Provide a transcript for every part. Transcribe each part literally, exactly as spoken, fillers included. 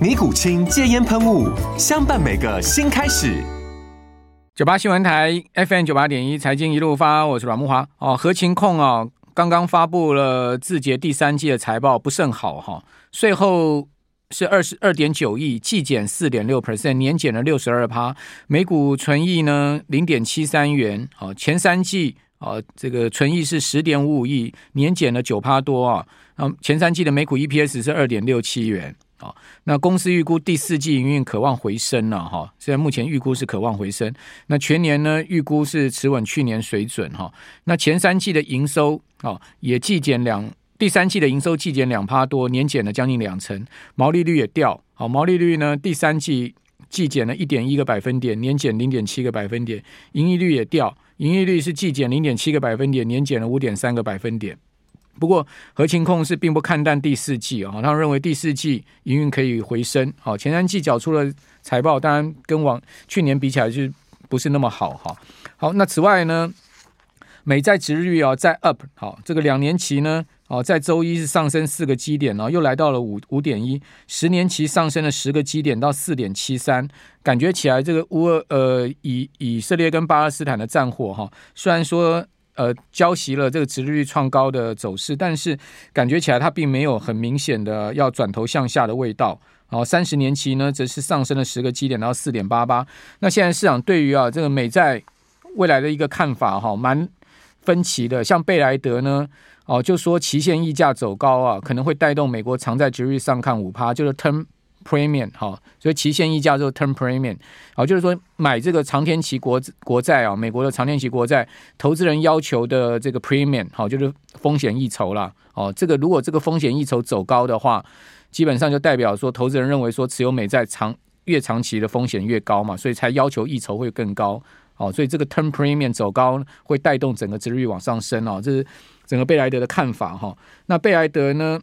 尼古清戒烟喷雾，相伴每个新开始。九八新闻台 F M 九八点一财经一路发，我是阮慕骅。哦，合勤控哦，刚刚发布了字节第三季的财报，不甚好哈、哦，税后是二十二点九亿，季减四点六 percent， 年减了六十二趴。每股纯益呢零点七三元，哦，前三季哦这个纯益是十点五五亿，年减了九趴多啊、哦嗯。前三季的每股 E P S 是二点六七元。哦、那公司预估第四季营运可望回升了、哦、现在目前预估是可望回升，那全年呢预估是持稳去年水准、哦、那前三季的营收、哦、也季减两，第三季的营收季减 百分之二 多，年减了将近两成，毛利率也掉、哦、毛利率呢第三季季减了 一点一 个百分点，年减 零点七 个百分点，盈利率也掉，盈利率是季减 零点七 个百分点，年减了 五点三 个百分点。不过合勤控是并不看淡第四季、哦、他认为第四季营运可以回升、哦、前三季缴出了财报，当然跟往去年比起来就不是那么好、哦、好，那此外呢美债殖利率、哦、在 up、哦、这个两年期呢、哦、在周一是上升四个基点、哦、又来到了 五点一， 十年期上升了十个基点到 四点七三， 感觉起来这个乌俄、呃、以, 以色列跟巴勒斯坦的战火、哦、虽然说呃，交集了这个殖利率创高的走势，但是感觉起来它并没有很明显的要转头向下的味道。哦，三十年期呢，则是上升了十个基点到四点八八。那现在市场对于啊这个美债未来的一个看法哈、哦，蛮分歧的。像贝莱德呢，哦就说期限溢价走高啊，可能会带动美国长债殖利率上看五趴，就是 term premium 哈、哦，所以期限溢价就是 term premium， 好、哦，就是说买这个长天期国国债啊、哦，美国的长天期国债，投资人要求的这个 premium 好、哦，就是风险溢酬啦，哦，这个如果这个风险溢酬走高的话，基本上就代表说投资人认为说持有美债长越长期的风险越高嘛，所以才要求溢酬会更高，哦，所以这个 term premium 走高会带动整个殖利率往上升哦，这是整个贝莱德的看法哈、哦。那贝莱德呢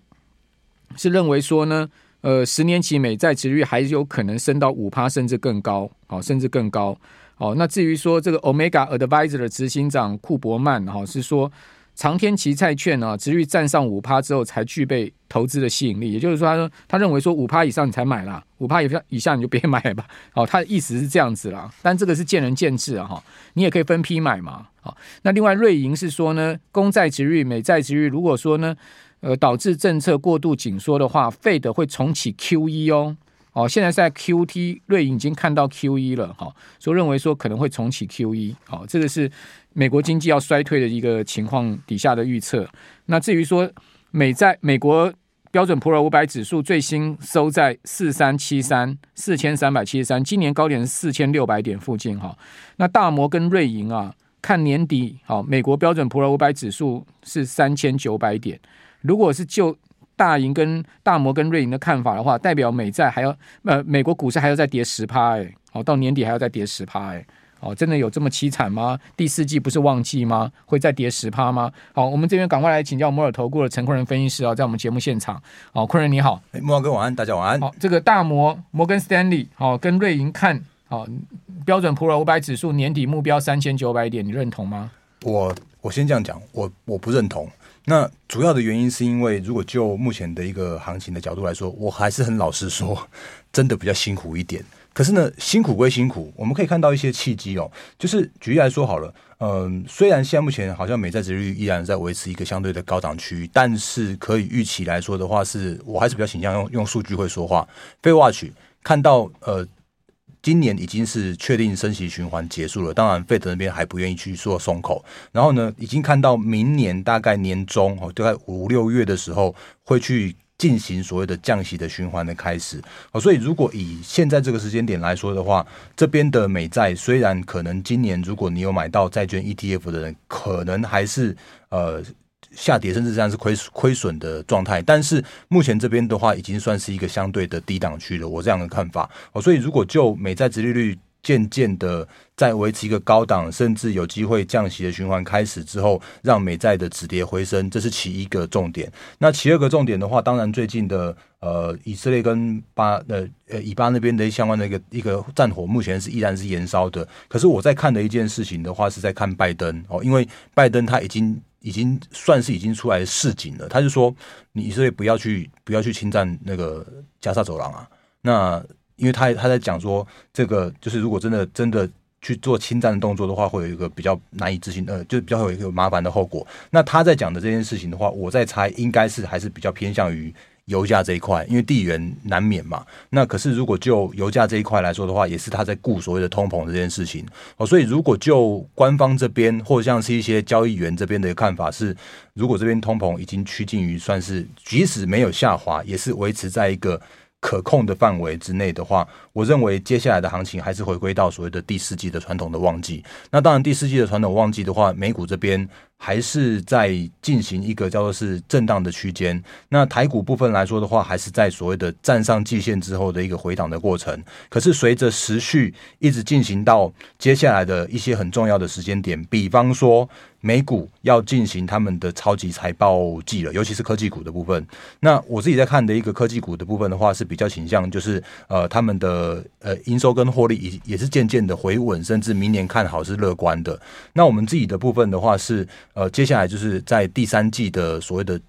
是认为说呢。呃，十年期美债殖利率还有可能升到 百分之五 甚至更高、哦、甚至更高、哦、那至于说这个 Omega Advisor 的执行长库伯曼、哦、是说长天期债券、啊、殖利率站上 百分之五 之后才具备投资的吸引力，也就是说 他, 他认为说 百分之五 以上你才买啦， 百分之五 以下你就别买了吧、哦、他的意思是这样子啦，但这个是见仁见智、啊哦、你也可以分批买嘛、哦、那另外瑞银是说呢，公债殖利率美债殖利率如果说呢呃，导致政策过度紧缩的话 Fed 会重启 Q E 哦。哦，现在在 Q T， 瑞银已经看到 Q E 了，哈、哦，所以认为说可能会重启 Q E， 好、哦，这个是美国经济要衰退的一个情况底下的预测。那至于说美在美国标准普尔五百指数最新收在四三七三四千三百七十三，今年高点是四千六百点附近哈、哦。那大摩跟瑞银啊，看年底好、哦，美国标准普尔五百指数是三千九百点。如果是就大银跟大摩跟瑞银的看法的话，代表美债还要呃美国股市还要再跌 百分之十、欸哦、到年底还要再跌 百分之十、欸哦、真的有这么凄惨吗？第四季不是旺季吗？会再跌 百分之十 吗？好，我们这边赶快来请教摩尔投顾的陈昆仁分析师、哦、在我们节目现场。好、哦，昆仁你好。哎，慕骅哥晚安，大家晚安。好、哦，这个大摩摩根斯丹利好、哦、跟瑞银看好、哦、标准普尔五百指数年底目标三千九百点，你认同吗？我我先这样讲，我我不认同。那主要的原因是因为，如果就目前的一个行情的角度来说，我还是很老实说，真的比较辛苦一点。可是呢，辛苦归辛苦，我们可以看到一些契机哦。就是举例来说好了，嗯、呃，虽然现在目前好像美债殖利率依然在维持一个相对的高档区域，但是可以预期来说的话是，是我还是比较倾向用用数据会说话。Fed Watch看到呃。今年已经是确定升息循环结束了，当然Fed那边还不愿意去做松口，然后呢已经看到明年大概年中大概五六月的时候会去进行所谓的降息的循环的开始，所以如果以现在这个时间点来说的话，这边的美债虽然可能今年如果你有买到债券 E T F 的人可能还是呃下跌甚至这样是亏损的状态，但是目前这边的话已经算是一个相对的低档区了，我这样的看法。所以如果就美债殖利率渐渐的在维持一个高档，甚至有机会降息的循环开始之后，让美债的止跌回升，这是其一个重点。那其二个重点的话，当然最近的呃以色列跟巴呃呃以巴那边的相关的一个一个战火，目前是依然是延烧的。可是我在看的一件事情的话，是在看拜登哦，因为拜登他已经。已经算是已经出来示警了，他是说你以色列不要去不要去侵占那个加沙走廊啊。那因为他他在讲说这个就是如果真的真的去做侵占的动作的话，会有一个比较难以置信，呃，就是比较有一个麻烦的后果。那他在讲的这件事情的话，我在猜应该是还是比较偏向于油价这一块，因为地缘难免嘛。那可是如果就油价这一块来说的话，也是他在顾所谓的通膨这件事情。哦，所以如果就官方这边或像是一些交易员这边的看法是，如果这边通膨已经趋近于算是即使没有下滑，也是维持在一个可控的范围之内的话，我认为接下来的行情还是回归到所谓的第四季的传统的旺季。那当然第四季的传统旺季的话，美股这边还是在进行一个叫做是震荡的区间，那台股部分来说的话，还是在所谓的站上季线之后的一个回档的过程。可是随着时序一直进行到接下来的一些很重要的时间点，比方说美股要进行他们的超级财报季了，尤其是科技股的部分。那我自己在看的一个科技股的部分的话，是比较倾向就是呃他们的呃营收跟获利也是渐渐的回稳，甚至明年看好是乐观的。那我们自己的部分的话是呃接下来就是在第三季的所谓的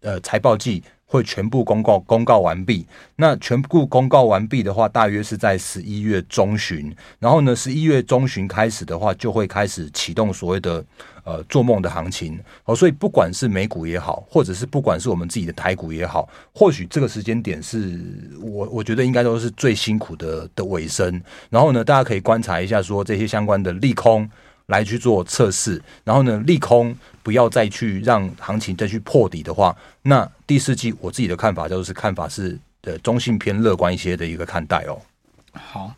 呃财报季会全部公告公告完毕。那全部公告完毕的话，大约是在十一月中旬。然后呢，十一月中旬开始的话，就会开始启动所谓的呃做梦的行情。哦，所以不管是美股也好，或者是不管是我们自己的台股也好，或许这个时间点是我我觉得应该都是最辛苦的的尾声。然后呢，大家可以观察一下说这些相关的利空。来去做测试，然后呢，利空不要再去让行情再去破底的话，那第四季我自己的看法就是看法是呃中性偏乐观一些的一个看待哦。好，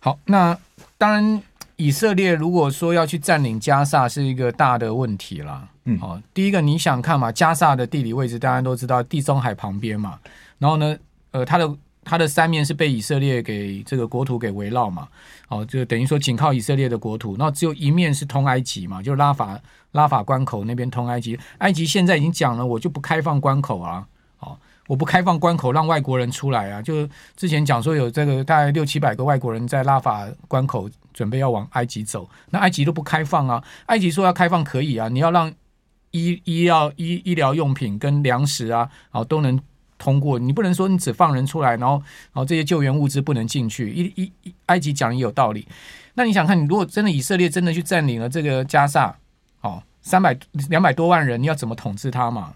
好，那当然以色列如果说要去占领加萨是一个大的问题啦。嗯，好，哦，第一个你想看嘛，加萨的地理位置大家都知道，地中海旁边嘛，然后呢，呃，它的。它的三面是被以色列给这个国土给围绕嘛，哦，就等于说紧靠以色列的国土，然后只有一面是通埃及嘛，就拉法拉法关口那边通埃及。埃及现在已经讲了，我就不开放关口啊，哦，我不开放关口让外国人出来啊，就之前讲说有这个大概六七百个外国人在拉法关口准备要往埃及走，那埃及都不开放啊，埃及说要开放可以啊，你要让医医药医医疗用品跟粮食啊，哦，都能。通过你不能说你只放人出来，然后然后这些救援物资不能进去。一一一埃及讲也有道理。那你想看，你如果真的以色列真的去占领了这个加萨，哦，三百两百多万人，你要怎么统治它嘛？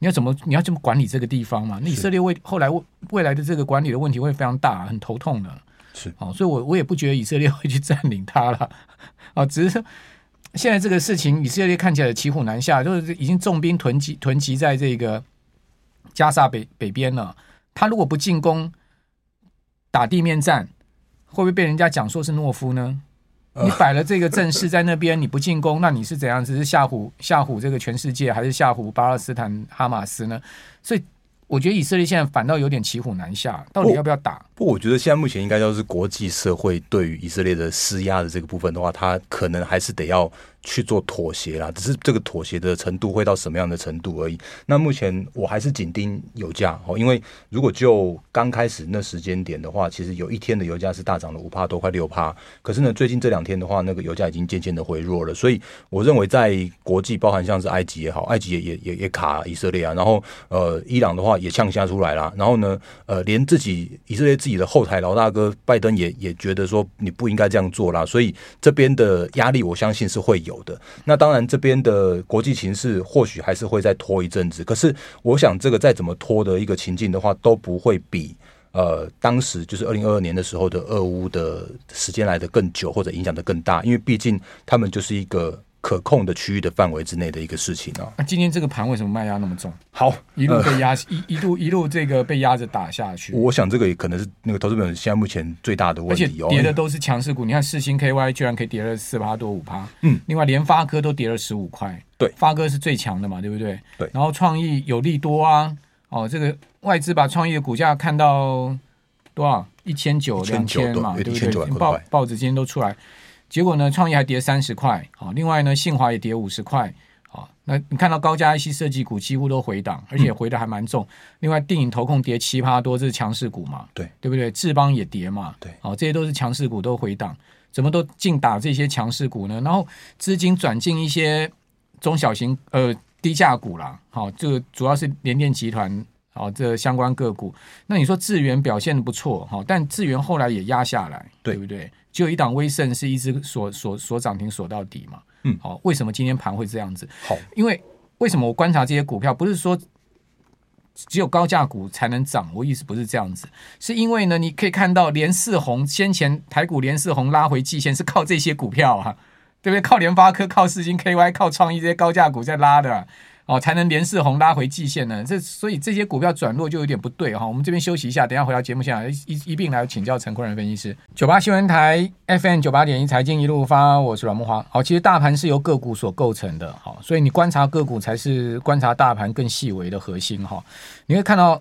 你要怎么你要怎么管理这个地方嘛？那以色列未后来未来的这个管理的问题会非常大，很头痛的。是，哦，所以我我也不觉得以色列会去占领它了。哦，只是现在这个事情，以色列看起来骑虎难下，就是已经重兵囤积囤积在这个。加沙 北, 北边了，他如果不进攻打地面战，会不会被人家讲说是懦夫呢？你摆了这个阵势在那边，你不进攻，那你是怎样？只是吓唬吓唬这个全世界，还是吓唬巴勒斯坦哈马斯呢？所以我觉得以色列现在反倒有点骑虎难下，到底要不要打？不，不我觉得现在目前应该要是国际社会对于以色列的施压的这个部分的话，他可能还是得要去做妥协啦，只是这个妥协的程度会到什么样的程度而已。那目前我还是紧盯油价，因为如果就刚开始那时间点的话，其实有一天的油价是大涨了 百分之五 多快 百分之六， 可是呢最近这两天的话，那个油价已经渐渐的回弱了，所以我认为在国际包含像是埃及也好，埃及 也, 也, 也卡以色列啊，然后呃伊朗的话也呛下出来啦，然后呢呃连自己以色列自己的后台老大哥拜登也也觉得说你不应该这样做啦，所以这边的压力我相信是会有有的。那当然这边的国际情势或许还是会再拖一阵子，可是我想这个再怎么拖的一个情境的话，都不会比呃，当时就是二零二二年的时候的俄乌的时间来的更久，或者影响的更大，因为毕竟他们就是一个可控的区域的范围之内的一个事情、哦啊、今天这个盘为什么卖压那么重？好，一路被压、呃、一, 一路一路这个被压着打下去。我想这个也可能是那个投资本现在目前最大的问题、哦、而且跌的都是强势股。你看世芯 K Y 居然可以跌了 百分之四 多 百分之五， 嗯，另外联发科都跌了十五块，对，发科是最强的嘛，对不对？对，然后创意有利多啊，哦，这个外资把创意的股价看到多少？一千九、两千嘛，对不对？报报纸今天都出来，结果呢，创意还跌三十块，好、哦，另外呢，信华也跌五十块，好、哦，那你看到高价 I C 设计股几乎都回档，而且回的还蛮重。嗯、另外，电影投控跌七趴多，这是强势股嘛？对，对不对？智邦也跌嘛？对，好、哦，这些都是强势股都回档，怎么都净打这些强势股呢？然后资金转进一些中小型呃低价股啦，好、哦，这个主要是联电集团。好、哦，这相关个股，那你说智原表现不错、哦、但智原后来也压下来， 对, 对不对？只有一档威盛是一直锁锁锁涨停锁到底嘛。嗯，好、哦，为什么今天盘会这样子？好，因为为什么我观察这些股票，不是说只有高价股才能涨，我意思不是这样子，是因为呢，你可以看到连四红先前台股连四红拉回季线是靠这些股票啊，对不对？靠联发科、靠世芯 K Y、靠创意这些高价股在拉的、啊。哦、才能连四红拉回季线呢，这所以这些股票转弱就有点不对、哦、我们这边休息一下，等一下回到节目现场 一, 一并来请教陈坤仁分析师。九八新闻台 F M 九八点一 财经一路发，我是阮慕骅。好，其实大盘是由个股所构成的，好，所以你观察个股才是观察大盘更细微的核心、哦、你会看到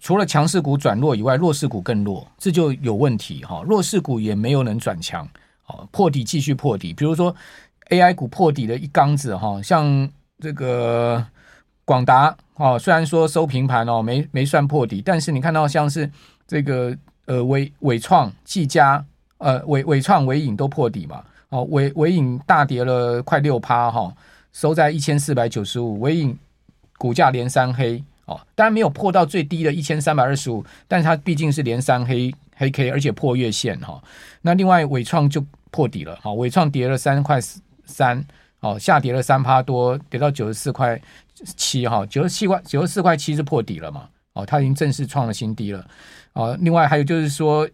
除了强势股转弱以外，弱势股更弱，这就有问题、哦、弱势股也没有能转强、哦、破底继续破底，比如说 A I 股破底的一缸子、哦、像这个广达、哦、虽然说收平盘、哦、没, 没算破底，但是你看到像是这个呃伟伟创、技嘉、呃伟伟创、伟影都破底嘛，哦，伟伟影大跌了快 百分之六、哦、收在一千四百九十五，伟影股价连三黑，哦，当然没有破到最低的一千三百二十五，但是它毕竟是连三黑黑 K， 而且破月线、哦、那另外伟创就破底了，哦，伟创跌了三块三，哦，下跌了 百分之三 多，跌到九十四块七、哦、九十四块七是破底了嘛，哦，它已经正式创了新低了、哦、另外还有就是说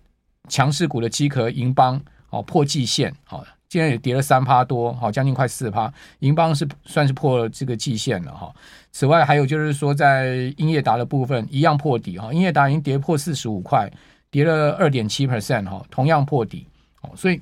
强势股的机壳银邦、哦、破季线、哦、今天也跌了 百分之三 多、哦、将近快 百分之四， 银邦是算是破了这个季线了、哦、此外还有就是说在英业达的部分一样破底、哦、英业达已经跌破四十五块，跌了 百分之二点七、哦、同样破底、哦、所以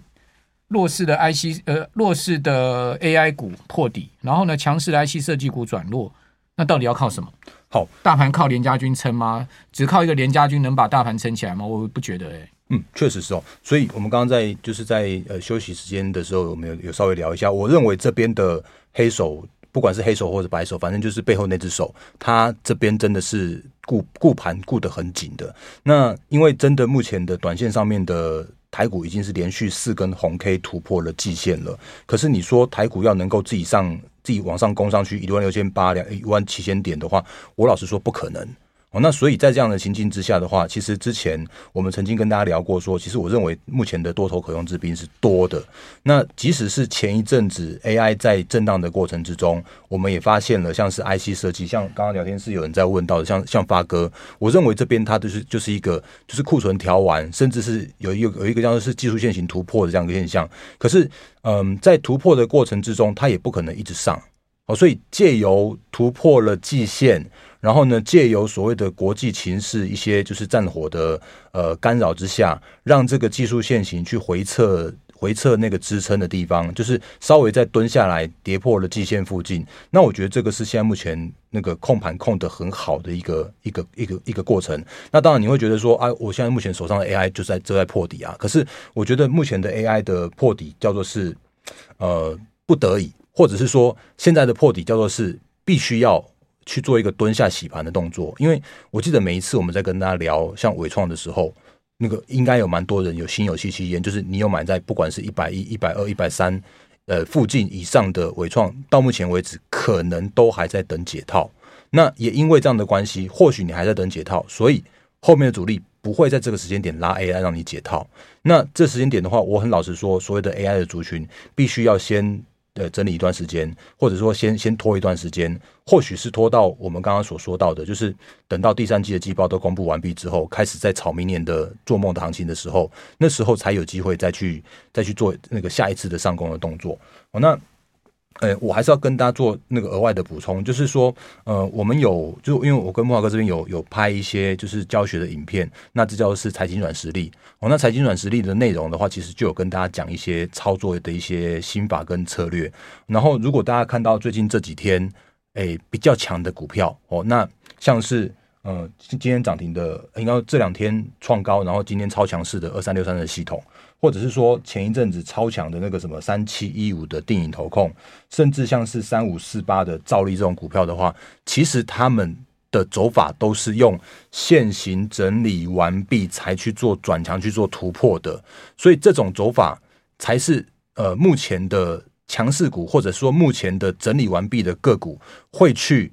弱势的 I C 呃弱势的 A I 股破底，然后呢强势的 I C 设计股转弱，那到底要靠什么？好，大盘靠联家军撑吗？只靠一个联家军能把大盘撑起来吗？我不觉得、欸、嗯，确实是哦。所以我们刚刚在就是在、呃、休息时间的时候，我们 有, 有稍微聊一下，我认为这边的黑手，不管是黑手或者白手，反正就是背后那只手，他这边真的是顾顾盘顾得很紧的。那因为真的目前的短线上面的台股已经是连续四根红 K 突破了季线了，可是你说台股要能够自己上自己往上攻上去一万六千八两一万七千点的话，我老实说不可能、哦、那所以在这样的情境之下的话，其实之前我们曾经跟大家聊过说，其实我认为目前的多头可用之兵是多的。那即使是前一阵子 A I 在震荡的过程之中，我们也发现了像是 I C 设计，像刚刚聊天室有人在问到的，像像发哥，我认为这边它就是就是一个就是库存调完，甚至是有一个有一个像是技术线型突破的这样一个现象。可是，嗯，在突破的过程之中，它也不可能一直上哦，所以借由突破了季线，然后呢，借由所谓的国际情势一些就是战火的呃干扰之下，让这个技术线型去回撤。回撤那个支撑的地方，就是稍微再蹲下来，跌破了季线附近。那我觉得这个是现在目前那个控盘控得很好的一个一个一个一个过程。那当然你会觉得说啊，我现在目前手上的 A I 就在就在破底啊。可是我觉得目前的 A I 的破底叫做是呃不得已，或者是说现在的破底叫做是必须要去做一个蹲下洗盘的动作。因为我记得每一次我们在跟大家聊像伟创的时候，那个应该有蛮多人有心有戚戚焉，就是你有买在不管是一百一、一百二、一百三呃附近以上的伟创，到目前为止可能都还在等解套。那也因为这样的关系，或许你还在等解套，所以后面的主力不会在这个时间点拉 A I 让你解套。那这时间点的话，我很老实说，所谓的 A I 的族群必须要先呃整理一段时间，或者说先先拖一段时间，或许是拖到我们刚刚所说到的，就是等到第三季的季报都公布完毕之后，开始在炒明年的做梦的行情的时候，那时候才有机会再去再去做那个下一次的上攻的动作。哦，那呃，我还是要跟大家做那个额外的补充，就是说，呃，我们有，就因为我跟慕骅哥这边有有拍一些就是教学的影片，那这叫是财经软实力。哦，那财经软实力的内容的话，其实就有跟大家讲一些操作的一些心法跟策略。然后，如果大家看到最近这几天，哎，比较强的股票，哦，那像是呃今天涨停的，应该这两天创高，然后今天超强势的二三六三的系统。或者是说前一阵子超强的那个什么三七一五的定穎投控，甚至像是三五四八的兆利这种股票的话，其实他们的走法都是用现行整理完毕才去做转强去做突破的，所以这种走法才是呃目前的强势股，或者说目前的整理完毕的个股会去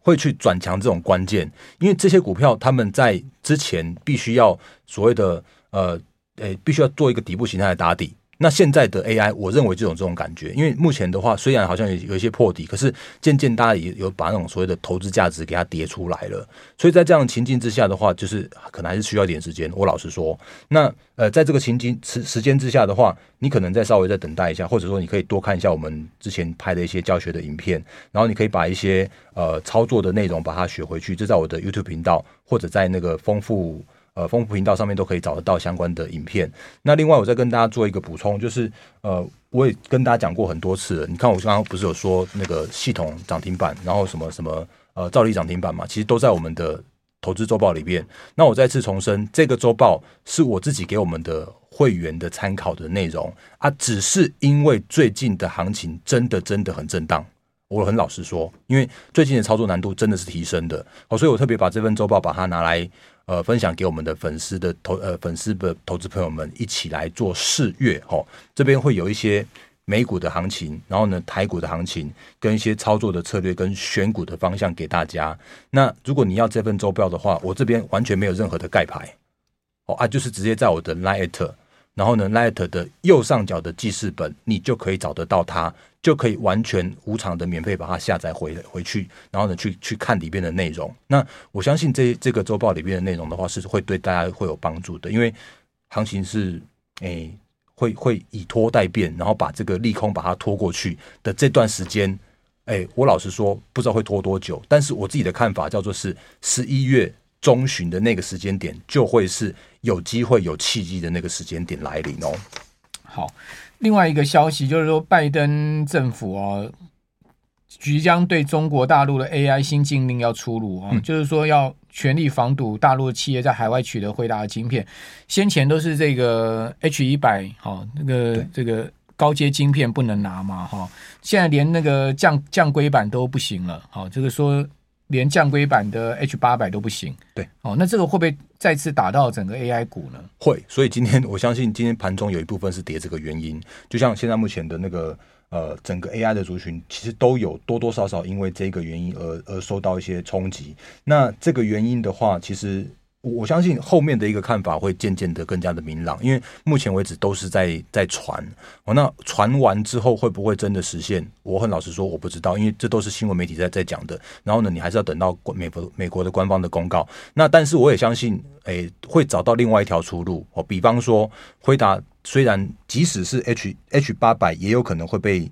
会去转强这种关键，因为这些股票他们在之前必须要所谓的呃。诶，必须要做一个底部形态的打底。那现在的 A I， 我认为就有这种感觉，因为目前的话，虽然好像有一些破底，可是渐渐大家也有把那种所谓的投资价值给它叠出来了。所以在这样的情境之下的话，就是可能还是需要一点时间。我老实说，那呃，在这个情境时时间之下的话，你可能再稍微再等待一下，或者说你可以多看一下我们之前拍的一些教学的影片，然后你可以把一些呃操作的内容把它学回去。这在我的 YouTube 频道或者在那个丰富。呃，丰富频道上面都可以找得到相关的影片。那另外，我再跟大家做一个补充，就是呃，我也跟大家讲过很多次了。你看，我刚刚不是有说那个系统涨停板，然后什么什么呃，兆利涨停板嘛，其实都在我们的投资周报里面。那我再次重申，这个周报是我自己给我们的会员的参考的内容啊，只是因为最近的行情真的真的很震荡。我很老实说，因为最近的操作难度真的是提升的，好，所以我特别把这份周报把它拿来。呃，分享给我们的粉丝的投呃粉丝的投资朋友们一起来做试阅哦。这边会有一些美股的行情，然后呢台股的行情，跟一些操作的策略跟选股的方向给大家。那如果你要这份周报的话，我这边完全没有任何的盖牌哦啊，就是直接在我的 Line， 然后呢 Line 的右上角的记事本，你就可以找得到它，就可以完全无偿的免费把它下载回回去，然后呢去去看里面的内容。那我相信这这个周报里面的内容的话，是会对大家会有帮助的，因为行情是诶、欸、会会以拖代变，然后把这个利空把它拖过去的这段时间，诶、欸、我老实说不知道会拖多久，但是我自己的看法叫做是十一月中旬的那个时间点，就会是有机会有契机的那个时间点来临哦。好，另外一个消息就是说，拜登政府哦，即将对中国大陆的 A I 新禁令要出炉哦，嗯、就是说要全力防堵大陆企业在海外取得辉达的晶片。先前都是这个 H 一百 哦，那个这个高阶晶片不能拿嘛哈、哦，现在连那个降降规版都不行了，好、哦，这个说连降规版的 H 八百 都不行。对，哦，那这个会不会再次打到整个 A I 股呢？会，所以今天我相信今天盘中有一部分是跌这个原因，就像现在目前的那个呃整个 A I 的族群，其实都有多多少少因为这个原因而而受到一些冲击。那这个原因的话，其实我相信后面的一个看法会渐渐的更加的明朗，因为目前为止都是在在传、哦、那传完之后会不会真的实现？我很老实说，我不知道，因为这都是新闻媒体在在讲的。然后呢，你还是要等到美国美国的官方的公告。那但是我也相信，诶，会找到另外一条出路哦。比方说，辉达虽然即使是 H H 八百也有可能会被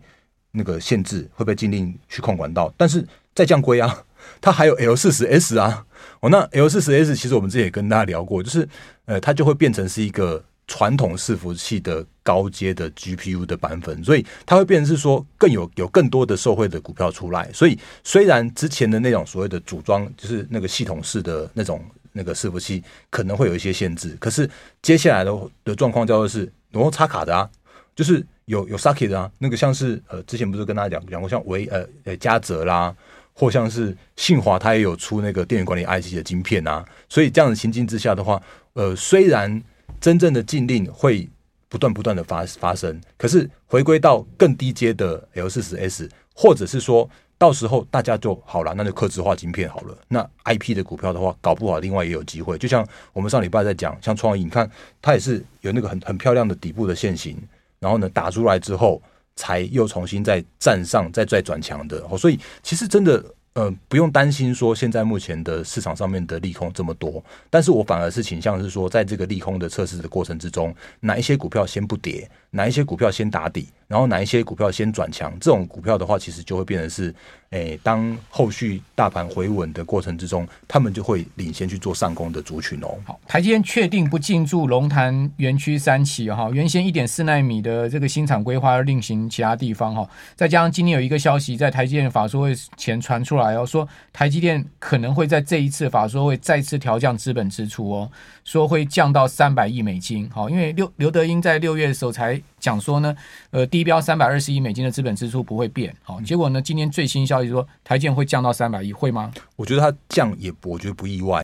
那个限制，会被禁令去控管到，但是再降规啊，它还有 L 四十 S 啊。哦，那 L 四十 S 其实我们之前也跟大家聊过，就是呃，它就会变成是一个传统伺服器的高阶的 G P U 的版本，所以它会变成是说更有有更多的受惠的股票出来。所以虽然之前的那种所谓的组装，就是那个系统式的那种那个伺服器可能会有一些限制，可是接下来的的状况叫做是然后插卡的啊，就是有有 socket 的啊，那个像是呃之前不是跟大家讲讲过像维呃呃嘉泽啦。或像是信华，它也有出那个电源管理 I C 的晶片啊，所以这样的情境之下的话，呃，虽然真正的禁令会不断不断的发发生，可是回归到更低阶的 L 四十 S， 或者是说到时候大家就好了，那就客制化晶片好了。那 I P 的股票的话，搞不好另外也有机会。就像我们上礼拜在讲，像创意，你看它也是有那个很很漂亮的底部的线型，然后呢打出来之后。才又重新再站上，再再转强的。所以其实真的呃不用担心说现在目前的市场上面的利空这么多，但是我反而是倾向是说，在这个利空的测试的过程之中，哪一些股票先不跌，哪一些股票先打底，然后哪一些股票先转强，这种股票的话其实就会变成是诶，当后续大盘回稳的过程之中，他们就会领先去做上攻的族群哦。好，台积电确定不进驻龙潭园区三期哈、哦，原先 一点四奈米的这个新厂规划要另行其他地方哈、哦。再加上今天有一个消息在台积电法说会前传出来哦，说台积电可能会在这一次法说会再次调降资本支出哦，说会降到三百亿美金。好、哦，因为刘刘德英在六月的时候才讲说呢，呃，低标三百二十亿美金的资本支出不会变。好、哦，结果呢，今天最新消息。说台积电会降到三百亿，会吗？我觉得它降也，我觉得不意外，